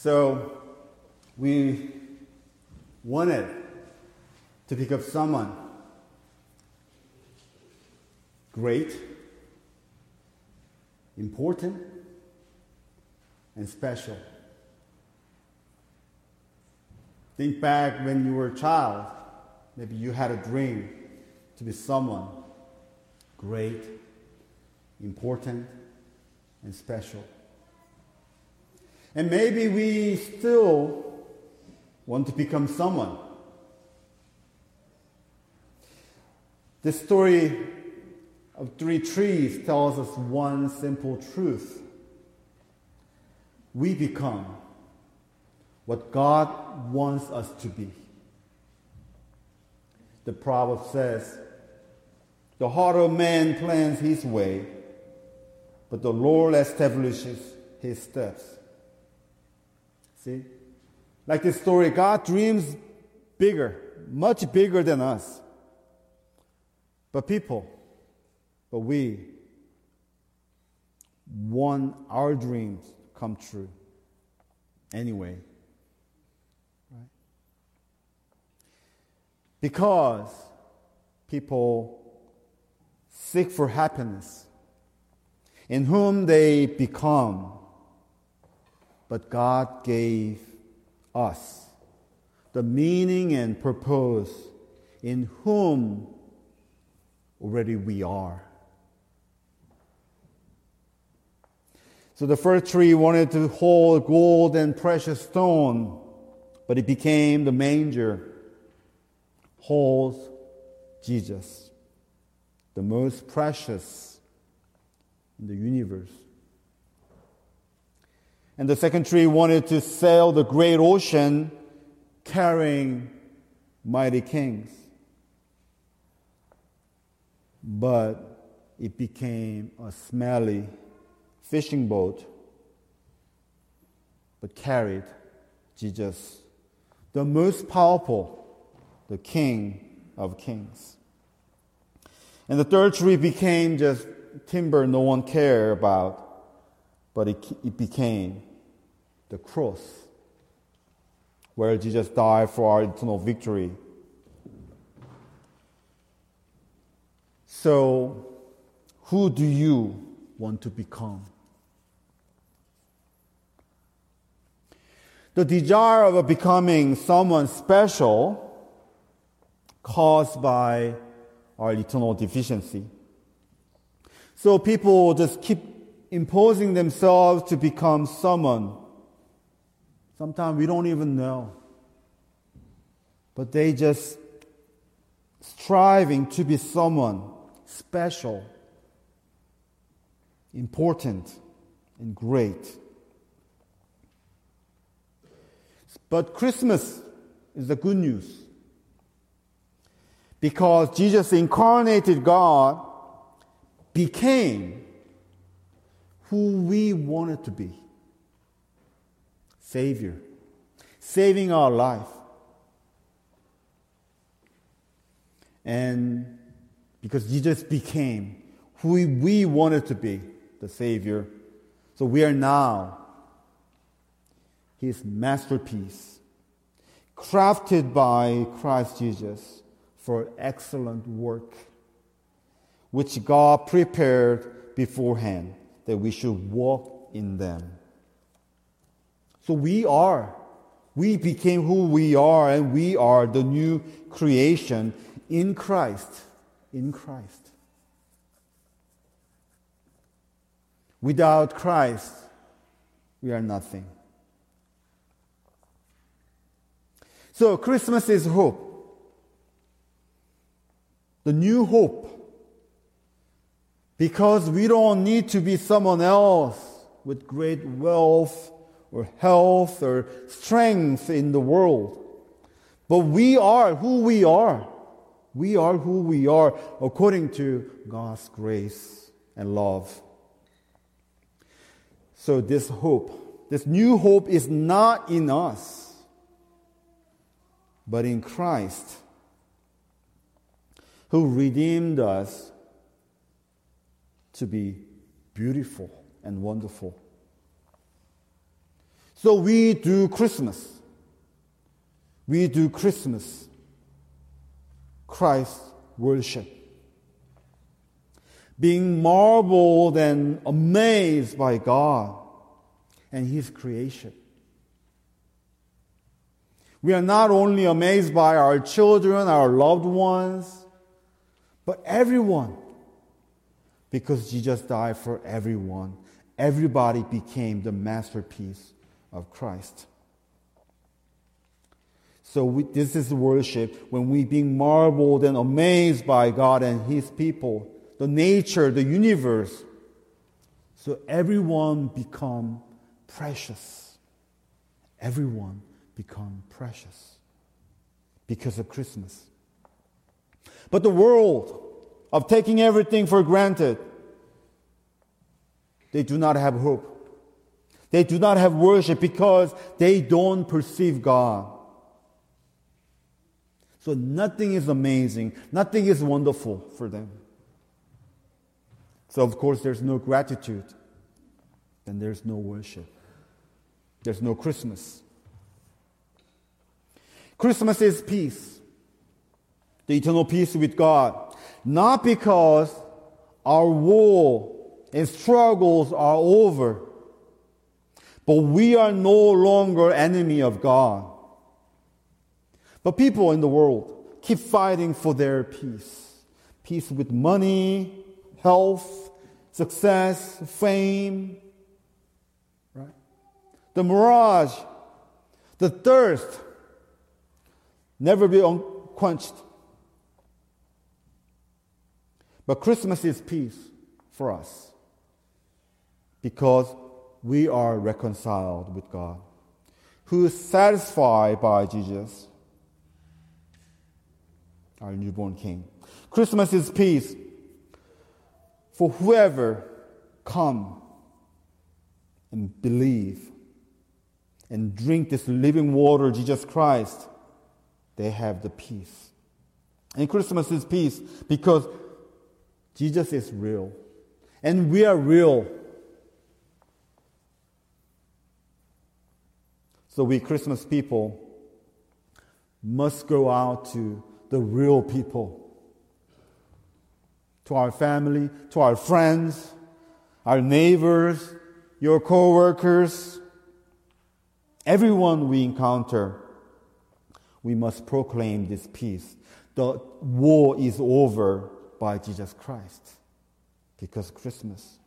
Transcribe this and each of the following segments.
So we wanted to pick up someone great, important, and special. Think back when you were a child. Maybe you had a dream to be someone great, important, and special. And maybe we still want to become someone. The story of three trees tells us one simple truth. We become what God wants us to be. The proverb says, "The heart of man plans his way, but the Lord establishes his steps." See? Like this story, God dreams bigger, much bigger than us. But we want our dreams to come true anyway. Right? Because people seek for happiness, in whom they become. But God gave us the meaning and purpose in whom already we are. So the first tree wanted to hold gold and precious stone, but it became the manger, holds Jesus, the most precious in the universe. And the second tree wanted to sail the great ocean, carrying mighty kings. But it became a smelly fishing boat, but carried Jesus, the most powerful, the King of Kings. And the third tree became just timber no one cared about, but it became the cross, where Jesus died for our eternal victory. So, who do you want to become? The desire of becoming someone special caused by our eternal deficiency. So people just keep imposing themselves to become someone. Sometimes we don't even know. But they just striving to be someone special, important, and great. But Christmas is the good news. Because Jesus, incarnated God, became who we wanted to be. Savior. Saving our life. And because Jesus became who we wanted to be, the Savior, so we are now His masterpiece, crafted by Christ Jesus for excellent work, which God prepared beforehand that we should walk in them. So we became who we are, and we are the new creation in Christ. In Christ. Without Christ, we are nothing. So Christmas is hope. The new hope. Because we don't need to be someone else with great wealth or health or strength in the world. But we are who we are. We are who we are according to God's grace and love. So this hope, this new hope is not in us, but in Christ, who redeemed us to be beautiful and wonderful. So we do Christmas. We do Christmas, Christ worship. Being marveled and amazed by God and His creation. We are not only amazed by our children, our loved ones, but everyone. Because Jesus died for everyone. Everybody became the masterpiece of Christ. So this is worship, when we being marveled and amazed by God and His people, the nature, the universe. So everyone become precious. Everyone become precious because of Christmas. But the world of taking everything for granted, they do not have hope. They do not have worship because they don't perceive God. So nothing is amazing. Nothing is wonderful for them. So of course there's no gratitude. Then there's no worship. There's no Christmas. Christmas is peace. The eternal peace with God. Not because our war and struggles are over. But we are no longer enemy of God. But people in the world keep fighting for their peace. Peace with money, health, success, fame. Right? The mirage, the thirst, never be unquenched. But Christmas is peace for us because we are reconciled with God, who is satisfied by Jesus, our newborn King. Christmas is peace for whoever come and believe and drink this living water, Jesus Christ. They have the peace. And Christmas is peace because Jesus is real. And we are real. So we Christmas people must go out to the real people, to our family, to our friends, our neighbors, your co-workers, everyone we encounter. We must proclaim this peace. The war is over by Jesus Christ because Christmas.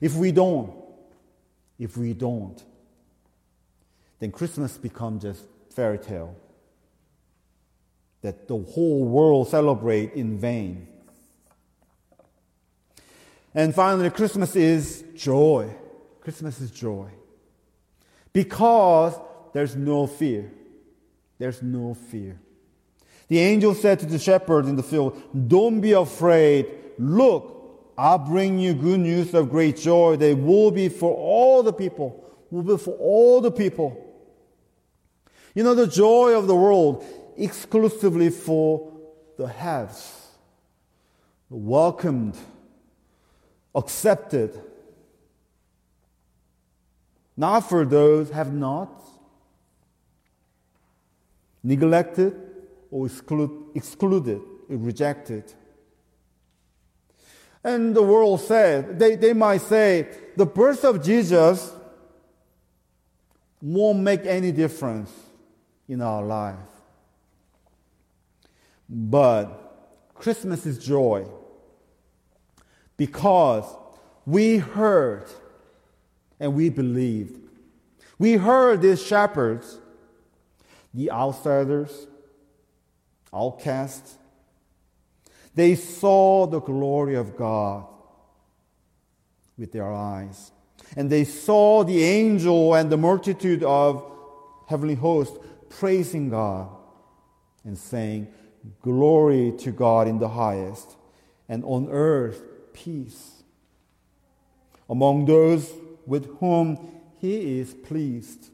If we don't, then Christmas becomes just fairy tale that the whole world celebrate in vain. And finally, Christmas is joy. Christmas is joy. Because there's no fear. There's no fear. The angel said to the shepherd in the field, "Don't be afraid. Look, I bring you good news of great joy. They will be for all the people." Will be for all the people. You know, the joy of the world exclusively for the haves, welcomed, accepted. Not for those have not, neglected or excluded, rejected. And the world said, they might say, the birth of Jesus won't make any difference in our life. But Christmas is joy because we heard and we believed. We heard these shepherds, the outsiders, outcasts. They saw the glory of God with their eyes. And they saw the angel and the multitude of heavenly hosts praising God and saying, "Glory to God in the highest, and on earth peace among those with whom He is pleased."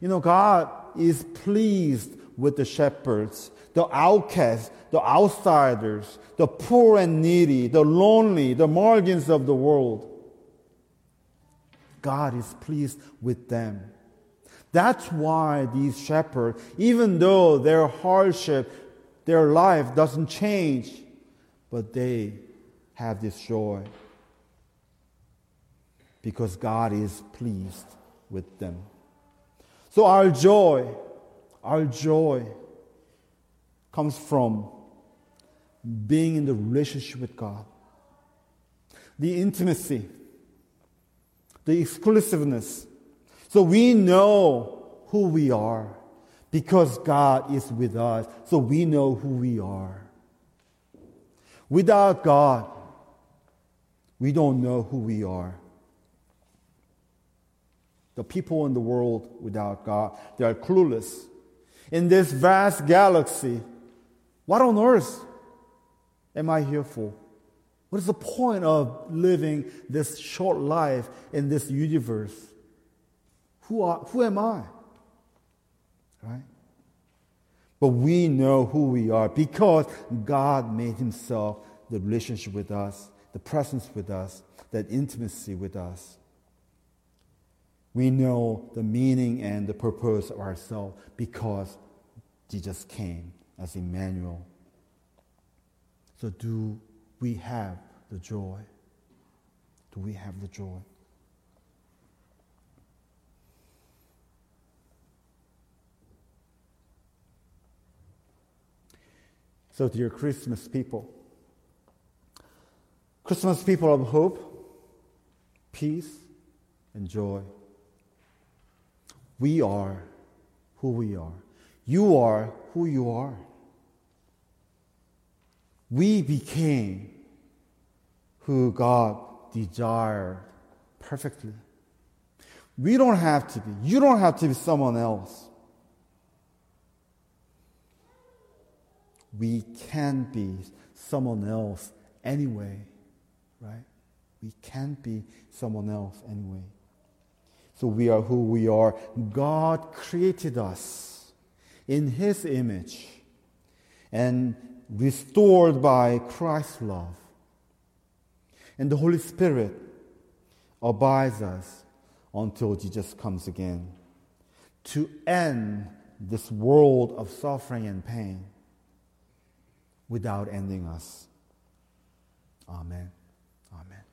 You know, God is pleased with the shepherds, the outcasts, the outsiders, the poor and needy, the lonely, the margins of the world. God is pleased with them. That's why these shepherds, even though their hardship, their life doesn't change, but they have this joy because God is pleased with them. So our joy comes from being in the relationship with God. The intimacy, the exclusiveness. So we know who we are because God is with us. So we know who we are. Without God, we don't know who we are. The people in the world without God, they are clueless. In this vast galaxy, what on earth am I here for? What is the point of living this short life in this universe? Who am I? Right? But we know who we are because God made himself the relationship with us, the presence with us, that intimacy with us. We know the meaning and the purpose of ourselves because Jesus came as Emmanuel. So do we have the joy? Do we have the joy? So dear Christmas people of hope, peace, and joy. We are who we are. You are who you are. We became who God desired perfectly. We don't have to be. You don't have to be someone else. We can be someone else anyway, right? We can be someone else anyway. So we are who we are. God created us in His image and restored by Christ's love. And the Holy Spirit abides us until Jesus comes again to end this world of suffering and pain without ending us. Amen. Amen.